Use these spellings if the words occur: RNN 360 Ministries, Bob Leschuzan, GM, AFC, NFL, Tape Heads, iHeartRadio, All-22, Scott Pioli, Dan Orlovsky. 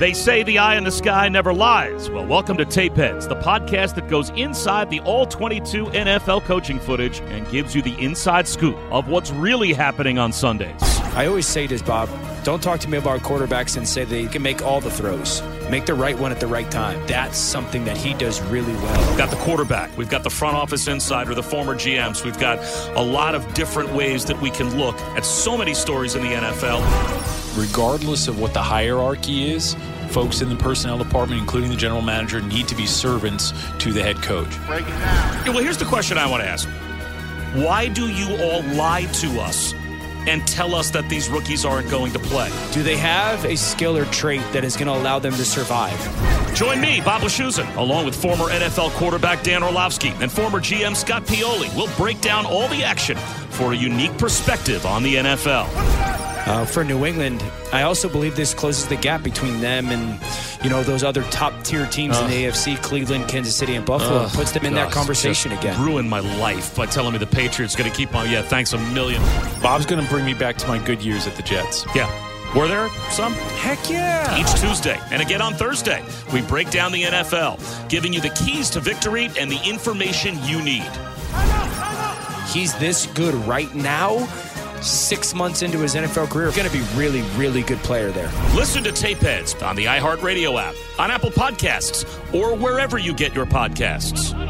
They say the eye in the sky never lies. Well, welcome to Tape Heads, the podcast that goes inside the All-22 NFL coaching footage and gives you the inside scoop of what's really happening on Sundays. I always say this, Bob. Don't talk to me about quarterbacks and say they can make all the throws. Make the right one at the right time. That's something that he does really well. We've got the quarterback. We've got the front office insider, the former GMs. We've got a lot of different ways that we can look at so many stories in the NFL. Regardless of what the hierarchy is, folks in the personnel department, including the general manager, need to be servants to the head coach. Break it down. Well, here's the question I want to ask. Why do you all lie to us and tell us that these rookies aren't going to play? Do they have a skill or trait that is going to allow them to survive? Join me, Bob Leschuzan, along with former NFL quarterback Dan Orlovsky and former GM Scott Pioli. We'll break down all the action for a unique perspective on the NFL. For New England, I also believe this closes the gap between them and, those other top-tier teams in the AFC, Cleveland, Kansas City, and Buffalo. Puts them in that conversation again. Ruined my life by telling me the Patriots going to keep on. Yeah, thanks a million. Bob's going to bring me back to my good years at the Jets. Yeah. Were there some? Heck yeah. Each Tuesday and again on Thursday, we break down the NFL, giving you the keys to victory and the information you need. He's this good right now. 6 months into his NFL career, going to be really, really good player there. Listen to Tape Heads on the iHeartRadio app, on Apple Podcasts, or wherever you get your podcasts.